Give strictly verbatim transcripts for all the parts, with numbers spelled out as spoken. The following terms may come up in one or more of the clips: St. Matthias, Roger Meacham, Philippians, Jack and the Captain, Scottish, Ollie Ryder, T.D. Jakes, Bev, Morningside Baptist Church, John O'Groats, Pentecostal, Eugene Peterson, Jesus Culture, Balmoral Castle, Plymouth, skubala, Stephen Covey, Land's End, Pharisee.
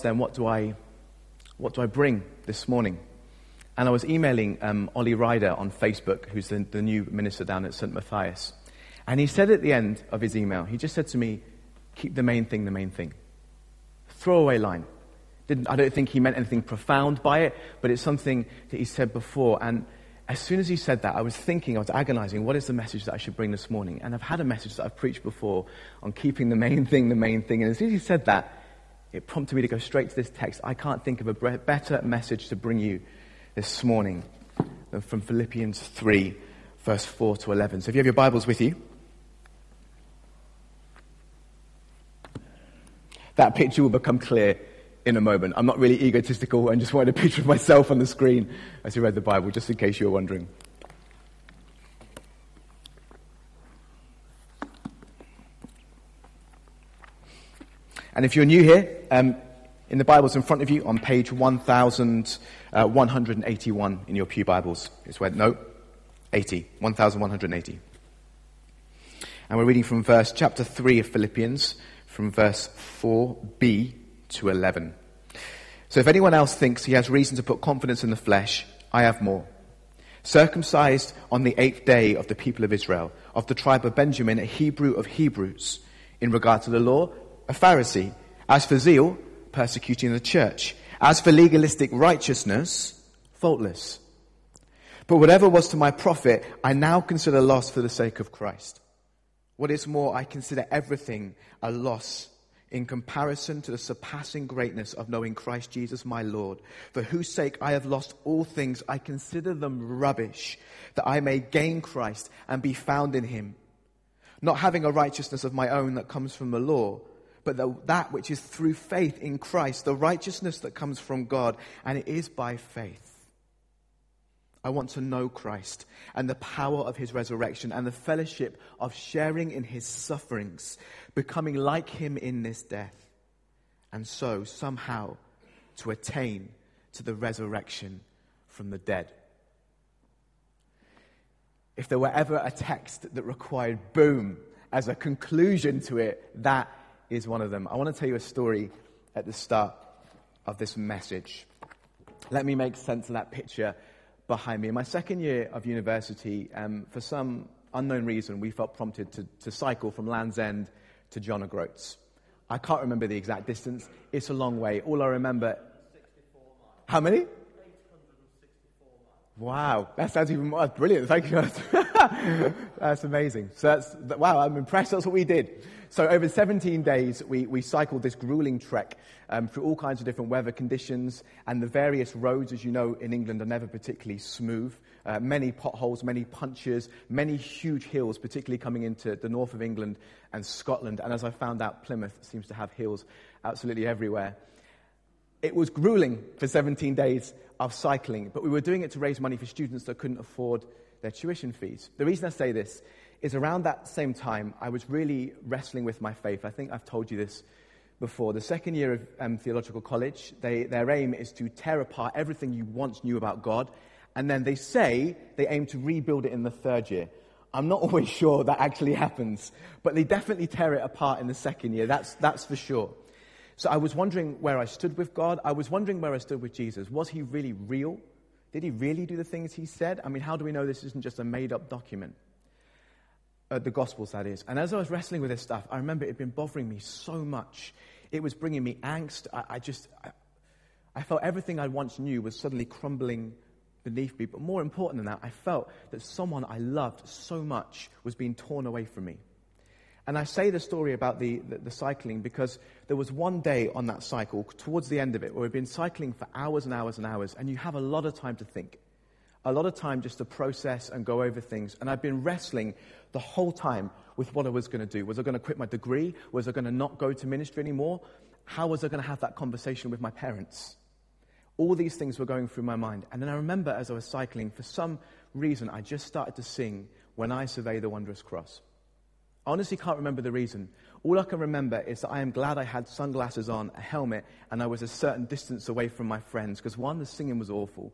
Then what do I, what do I bring this morning? And I was emailing um, Ollie Ryder on Facebook, who's the, the new minister down at Saint Matthias. And he said at the end of his email, he just said to me, keep the main thing the main thing. Throwaway line. Didn't, I don't think he meant anything profound by it, but it's something that he said before. And as soon as he said that, I was thinking, I was agonizing, what is the message that I should bring this morning? And I've had a message that I've preached before on keeping the main thing the main thing. And as soon as he said that, it prompted me to go straight to this text. I can't think of a better message to bring you this morning than from Philippians three, verse four to eleven. So if you have your Bibles with you, that picture will become clear in a moment. I'm not really egotistical and just wanted a picture of myself on the screen as you read the Bible, just in case you were wondering. And if you're new here, um, in the Bibles in front of you, on page eleven eighty-one in your pew Bibles, it's where, no, eighty, eleven eighty. And we're reading from verse chapter three of Philippians, from verse four b to eleven. So if anyone else thinks he has reason to put confidence in the flesh, I have more. Circumcised on the eighth day of the people of Israel, of the tribe of Benjamin, a Hebrew of Hebrews, in regard to the law, a Pharisee, as for zeal, persecuting the church, as for legalistic righteousness, faultless. But whatever was to my profit, I now consider loss for the sake of Christ. What is more, I consider everything a loss in comparison to the surpassing greatness of knowing Christ Jesus my Lord, for whose sake I have lost all things. I consider them rubbish, that I may gain Christ and be found in him, not having a righteousness of my own that comes from the law, but the, that which is through faith in Christ, the righteousness that comes from God, and it is by faith. I want to know Christ and the power of his resurrection and the fellowship of sharing in his sufferings, becoming like him in this death, and so somehow to attain to the resurrection from the dead. If there were ever a text that required boom as a conclusion to it, that is one of them. I want to tell you a story at the start of this message. Let me make sense of that picture behind me. In my second year of university, um, for some unknown reason, we felt prompted to, to cycle from Land's End to John O'Groats. I can't remember the exact distance. It's a long way. All I remember... eight hundred sixty-four miles. How many? eight hundred sixty-four miles. Wow. That sounds even more... brilliant. Thank you. That's amazing. So that's... wow, I'm impressed. That's what we did. So over seventeen days, we, we cycled this grueling trek um, through all kinds of different weather conditions, and the various roads, as you know, in England are never particularly smooth. Uh, many potholes, many punches, many huge hills, particularly coming into the north of England and Scotland. And as I found out, Plymouth seems to have hills absolutely everywhere. It was grueling for seventeen days of cycling, but we were doing it to raise money for students that couldn't afford their tuition fees. The reason I say this is around that same time, I was really wrestling with my faith. I think I've told you this before. The second year of um, theological college, they, their aim is to tear apart everything you once knew about God, and then they say they aim to rebuild it in the third year. I'm not always sure that actually happens, but they definitely tear it apart in the second year. That's, that's for sure. So I was wondering where I stood with God. I was wondering where I stood with Jesus. Was he really real? Did he really do the things he said? I mean, how do we know this isn't just a made-up document? Uh, the Gospels, that is. And as I was wrestling with this stuff, I remember it had been bothering me so much. It was bringing me angst. I, I just, I, I felt everything I once knew was suddenly crumbling beneath me. But more important than that, I felt that someone I loved so much was being torn away from me. And I say the story about the, the, the cycling because there was one day on that cycle, towards the end of it, where we'd been cycling for hours and hours and hours, and you have a lot of time to think. A lot of time just to process and go over things. And I've been wrestling the whole time with what I was going to do. Was I going to quit my degree? Was I going to not go to ministry anymore? How was I going to have that conversation with my parents? All these things were going through my mind. And then I remember as I was cycling, for some reason, I just started to sing When I Survey the Wondrous Cross. I honestly can't remember the reason. All I can remember is that I am glad I had sunglasses on, a helmet, and I was a certain distance away from my friends. Because one, the singing was awful.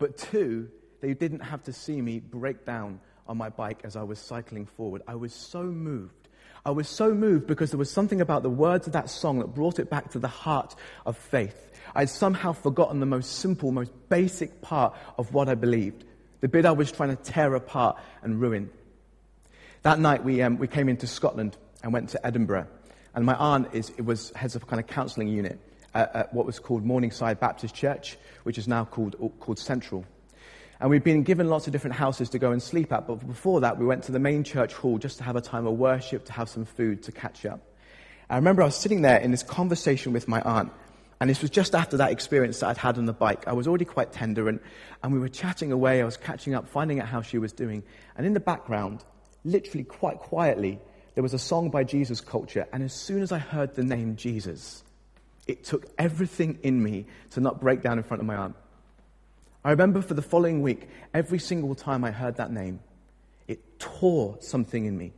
But two, they didn't have to see me break down on my bike as I was cycling forward. I was so moved. I was so moved because there was something about the words of that song that brought it back to the heart of faith. I had somehow forgotten the most simple, most basic part of what I believed, the bit I was trying to tear apart and ruin. That night we um, we came into Scotland and went to Edinburgh, and my aunt is it was heads of a kind of counselling unit at, at what was called Morningside Baptist Church, which is now called called Central. And we'd been given lots of different houses to go and sleep at, but before that we went to the main church hall just to have a time of worship, to have some food, to catch up. I remember I was sitting there in this conversation with my aunt, and this was just after that experience that I'd had on the bike. I was already quite tender, and, and we were chatting away. I was catching up, finding out how she was doing. And in the background, literally quite quietly, there was a song by Jesus Culture, and as soon as I heard the name Jesus, it took everything in me to not break down in front of my aunt. I remember for the following week, every single time I heard that name, it tore something in me.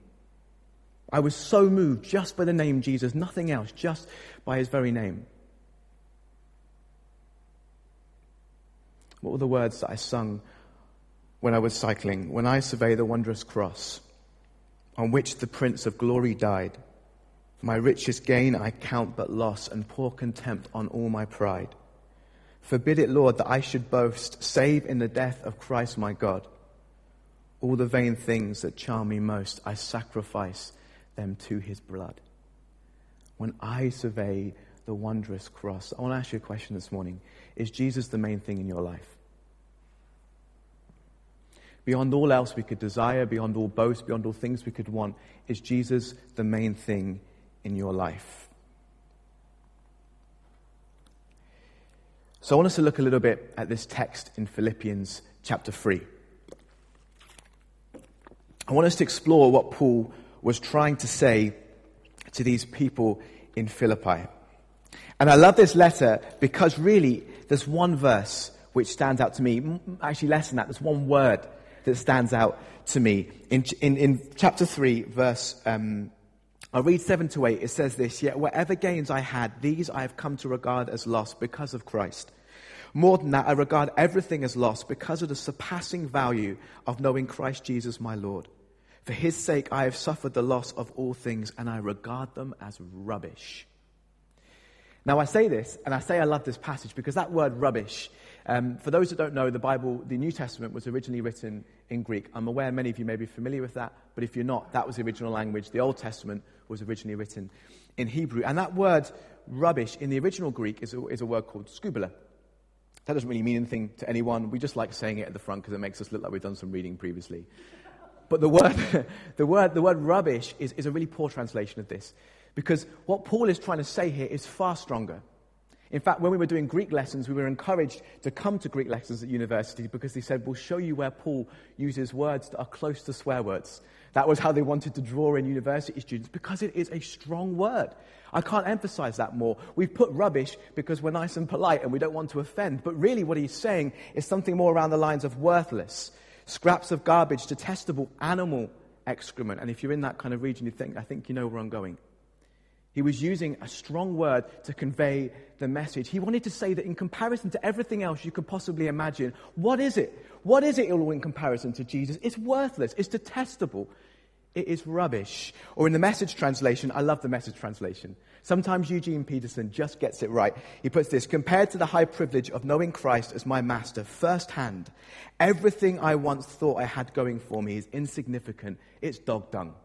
I was so moved just by the name Jesus, nothing else, just by his very name. What were the words that I sung when I was cycling? When I survey the wondrous cross on which the Prince of Glory died, my richest gain I count but loss and pour contempt on all my pride. Forbid it, Lord, that I should boast, save in the death of Christ my God. All the vain things that charm me most, I sacrifice them to his blood. When I survey the wondrous cross, I want to ask you a question this morning. Is Jesus the main thing in your life? Beyond all else we could desire, beyond all boast, beyond all things we could want, is Jesus the main thing in your life? So I want us to look a little bit at this text in Philippians chapter three. I want us to explore what Paul was trying to say to these people in Philippi. And I love this letter because really there's one verse which stands out to me. Actually less than that, there's one word that stands out to me. In in, in chapter three, verse... Um, I'll read seven to eight. It says this: "Yet whatever gains I had, these I have come to regard as loss because of Christ. More than that, I regard everything as loss because of the surpassing value of knowing Christ Jesus my Lord. For his sake I have suffered the loss of all things, and I regard them as rubbish." Now I say this, and I say I love this passage, because that word rubbish, um, for those that don't know, the Bible, the New Testament was originally written in Greek. I'm aware many of you may be familiar with that, but if you're not, that was the original language. The Old Testament was originally written in Hebrew. And that word rubbish in the original Greek is a, is a word called skubala. That doesn't really mean anything to anyone. We just like saying it at the front because it makes us look like we've done some reading previously. But the word, the word, the word rubbish is, is a really poor translation of this. Because what Paul is trying to say here is far stronger. In fact, when we were doing Greek lessons, we were encouraged to come to Greek lessons at university because they said, we'll show you where Paul uses words that are close to swear words. That was how they wanted to draw in university students, because it is a strong word. I can't emphasize that more. We've put rubbish because we're nice and polite and we don't want to offend. But really what he's saying is something more around the lines of worthless, scraps of garbage, detestable animal excrement. And if you're in that kind of region, you think, I think you know where I'm going. He was using a strong word to convey the message. He wanted to say that in comparison to everything else you could possibly imagine, what is it? What is it all in comparison to Jesus? It's worthless. It's detestable. It is rubbish. Or in the Message translation, I love the Message translation. Sometimes Eugene Peterson just gets it right. He puts this: "Compared to the high privilege of knowing Christ as my master firsthand, everything I once thought I had going for me is insignificant. It's dog dung."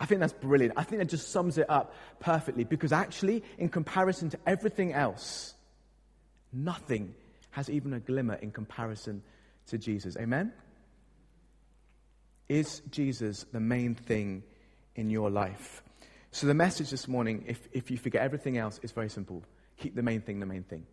I think that's brilliant. I think that just sums it up perfectly, because actually, in comparison to everything else, nothing has even a glimmer in comparison to Jesus. Amen? Is Jesus the main thing in your life? So the message this morning, if, if you forget everything else, is very simple. Keep the main thing the main thing.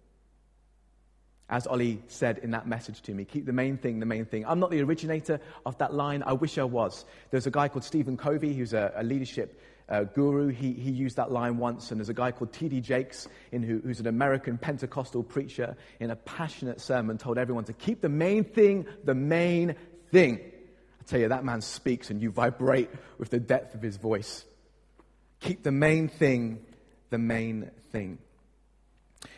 As Ollie said in that message to me, keep the main thing the main thing. I'm not the originator of that line. I wish I was. There's a guy called Stephen Covey, who's a, a leadership uh, guru. He he used that line once. And there's a guy called T D Jakes, in who, who's an American Pentecostal preacher, in a passionate sermon told everyone to keep the main thing the main thing. I tell you, that man speaks and you vibrate with the depth of his voice. Keep the main thing the main thing.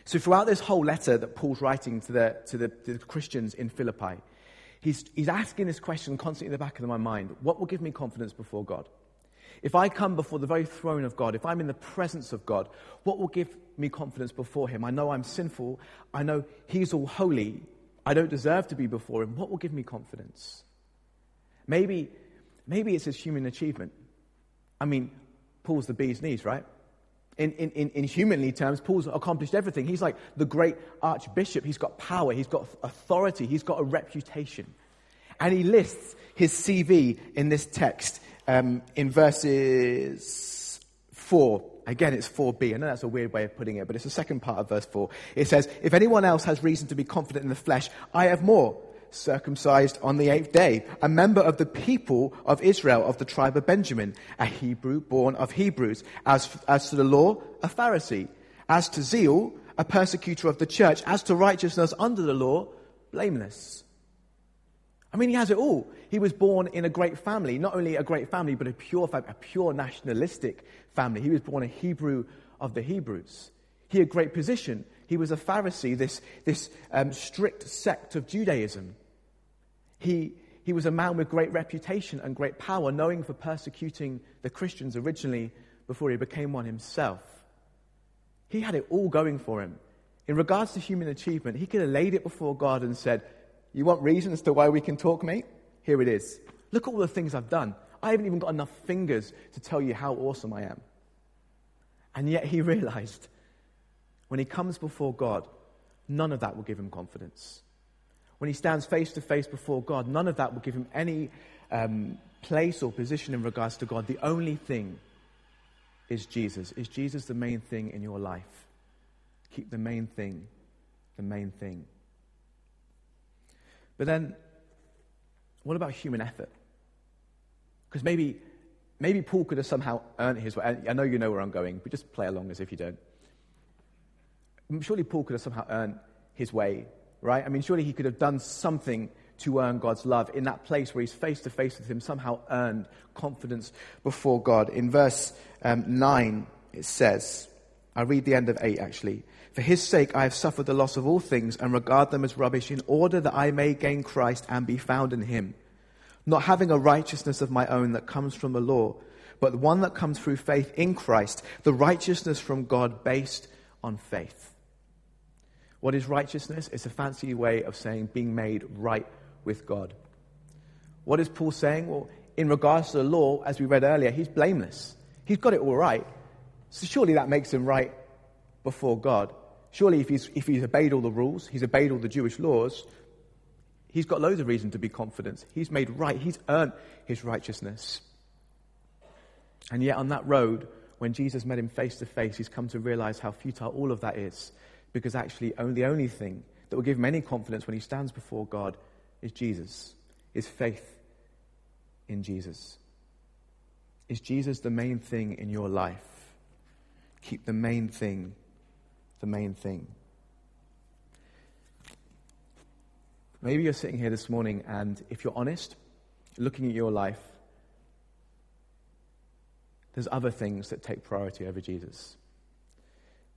So throughout this whole letter that Paul's writing to the to the, to the Christians in Philippi, he's, he's asking this question constantly in the back of my mind: what will give me confidence before God? If I come before the very throne of God, if I'm in the presence of God, what will give me confidence before him? I know I'm sinful. I know he's all holy. I don't deserve to be before him. What will give me confidence? Maybe, maybe it's his human achievement. I mean, Paul's the bee's knees, right? In, in, in, in humanly terms, Paul's accomplished everything. He's like the great archbishop. He's got power. He's got authority. He's got a reputation. And he lists his C V in this text um, in verses four. Again, it's four b. I know that's a weird way of putting it, but it's the second part of verse four. It says, if anyone else has reason to be confident in the flesh, I have more. Circumcised on the eighth day, a member of the people of Israel, of the tribe of Benjamin, a Hebrew born of Hebrews, as, as to the law, a Pharisee, as to zeal, a persecutor of the church, as to righteousness under the law, blameless. I mean, he has it all. He was born in a great family, not only a great family, but a pure, a pure nationalistic family. He was born a Hebrew of the Hebrews. He had a great position. He was a Pharisee, this, this um, strict sect of Judaism. He, he was a man with great reputation and great power, known for persecuting the Christians originally before he became one himself. He had it all going for him. In regards to human achievement, he could have laid it before God and said, you want reasons to why we can talk, mate? Here it is. Look at all the things I've done. I haven't even got enough fingers to tell you how awesome I am. And yet he realized, when he comes before God, none of that will give him confidence. When he stands face to face before God, none of that will give him any um, place or position in regards to God. The only thing is Jesus. Is Jesus the main thing in your life? Keep the main thing, the main thing. But then, what about human effort? Because maybe, maybe Paul could have somehow earned his way. I know you know where I'm going, but just play along as if you don't. Surely Paul could have somehow earned his way, right? I mean, surely he could have done something to earn God's love in that place where he's face-to-face with him, somehow earned confidence before God. In verse um, nine, it says, I read the end of eight, actually. For his sake I have suffered the loss of all things and regard them as rubbish in order that I may gain Christ and be found in him, not having a righteousness of my own that comes from the law, but one that comes through faith in Christ, the righteousness from God based on faith. What is righteousness? It's a fancy way of saying being made right with God. What is Paul saying? Well, in regards to the law, as we read earlier, he's blameless. He's got it all right. So surely that makes him right before God. Surely if he's, if he's obeyed all the rules, he's obeyed all the Jewish laws, he's got loads of reason to be confident. He's made right. He's earned his righteousness. And yet on that road, when Jesus met him face to face, he's come to realize how futile all of that is. Because actually, only, the only thing that will give him any confidence when he stands before God is Jesus, is faith in Jesus. Is Jesus the main thing in your life? Keep the main thing, the main thing. Maybe you're sitting here this morning and if you're honest, looking at your life, there's other things that take priority over Jesus.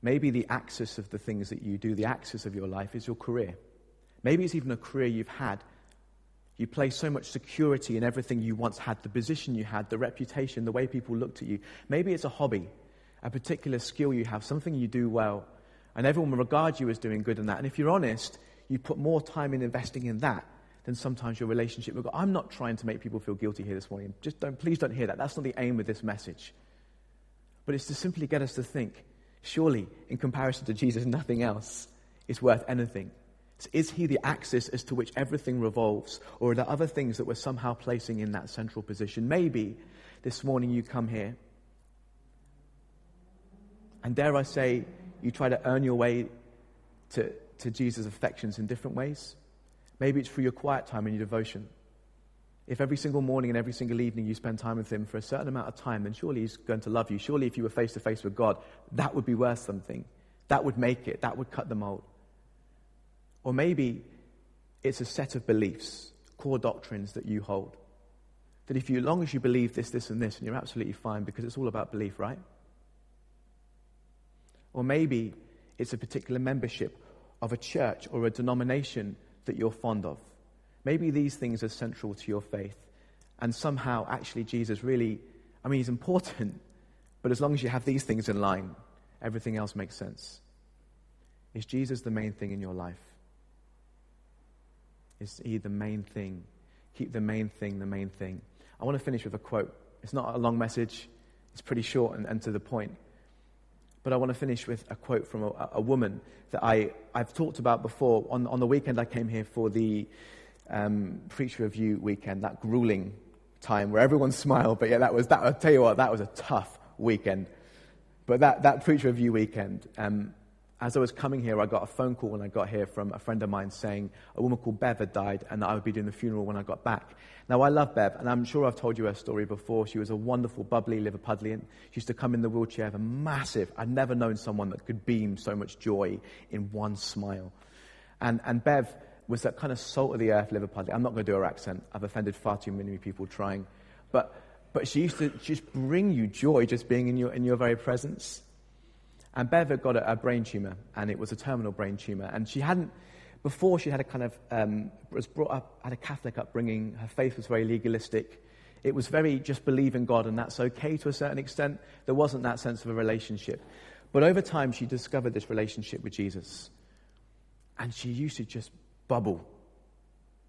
Maybe the axis of the things that you do, the axis of your life, is your career. Maybe it's even a career you've had. You place so much security in everything you once had, the position you had, the reputation, the way people looked at you. Maybe it's a hobby, a particular skill you have, something you do well, and everyone will regard you as doing good in that. And if you're honest, you put more time in investing in that than sometimes your relationship with God. I'm not trying to make people feel guilty here this morning. Just don't, please don't hear that. That's not the aim of this message. But it's to simply get us to think, surely, in comparison to Jesus, nothing else is worth anything. So is he the axis as to which everything revolves, or are there other things that we're somehow placing in that central position? Maybe this morning you come here, and dare I say, you try to earn your way to, to Jesus' affections in different ways. Maybe it's through your quiet time and your devotion. If every single morning and every single evening you spend time with him for a certain amount of time, then surely he's going to love you. Surely if you were face to face with God, that would be worth something. That would make it. That would cut the mold. Or maybe it's a set of beliefs, core doctrines that you hold. That if you, as long as you believe this, this and this, and you're absolutely fine because it's all about belief, right? Or maybe it's a particular membership of a church or a denomination that you're fond of. Maybe these things are central to your faith, and somehow, actually, Jesus really I mean, he's important, but as long as you have these things in line, everything else makes sense. Is Jesus the main thing in your life? Is he the main thing? Keep the main thing the main thing. I want to finish with a quote. It's not a long message. It's pretty short and, and to the point. But I want to finish with a quote from a, a woman that I, I've talked about before. On, on the weekend, I came here for the um, Preach Review weekend, that grueling time where everyone smiled. But yeah, that was, that, I'll tell you what, that was a tough weekend. But that, that Preach Review weekend, um, as I was coming here, I got a phone call when I got here from a friend of mine saying a woman called Bev had died and that I would be doing the funeral when I got back. Now, I love Bev, and I'm sure I've told you her story before. She was a wonderful, bubbly Liverpudlian. She used to come in the wheelchair, have a massive, I'd never known someone that could beam so much joy in one smile. And and Bev was that kind of salt of the earth Liverpudlian. I'm not going to do her accent. I've offended far too many people trying. But but she used to just bring you joy just being in your in your very presence. And Bev had got a, a brain tumour, and it was a terminal brain tumour. And she hadn't, before she had a kind of, um, was brought up, had a Catholic upbringing. Her faith was very legalistic. It was very just believe in God, and that's okay to a certain extent. There wasn't that sense of a relationship. But over time, she discovered this relationship with Jesus. And she used to just bubble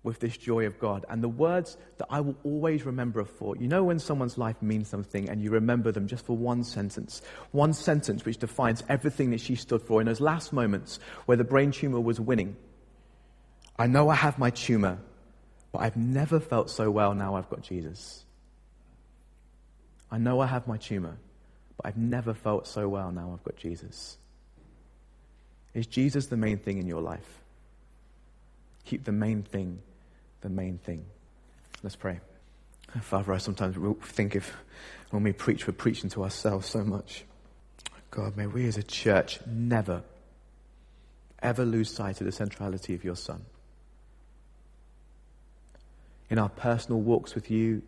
with this joy of God. And the words that I will always remember for, you know when someone's life means something and you remember them just for one sentence, one sentence which defines everything that she stood for in those last moments where the brain tumour was winning. I know I have my tumour, but I've never felt so well now I've got Jesus. I know I have my tumour, but I've never felt so well now I've got Jesus. Is Jesus the main thing in your life? Keep the main thing the main thing. Let's pray. Father, I sometimes think if when we preach, we're preaching to ourselves so much. God, may we as a church never, ever lose sight of the centrality of your Son. In our personal walks with you,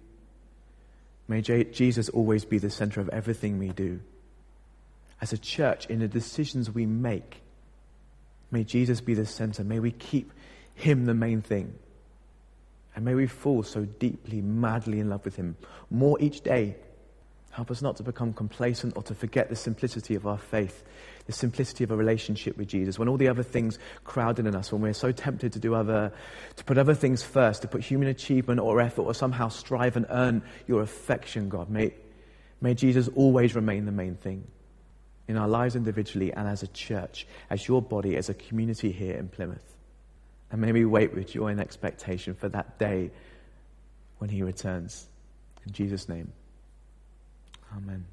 may J- Jesus always be the center of everything we do. As a church, in the decisions we make, may Jesus be the center. May we keep him the main thing. And may we fall so deeply, madly in love with him more each day. Help us not to become complacent or to forget the simplicity of our faith, the simplicity of a relationship with Jesus. When all the other things crowd in on us, when we're so tempted to do other, to put other things first, to put human achievement or effort or somehow strive and earn your affection, God, may, may Jesus always remain the main thing in our lives individually and as a church, as your body, as a community here in Plymouth. And may we wait with joy and expectation for that day when he returns. In Jesus' name, amen.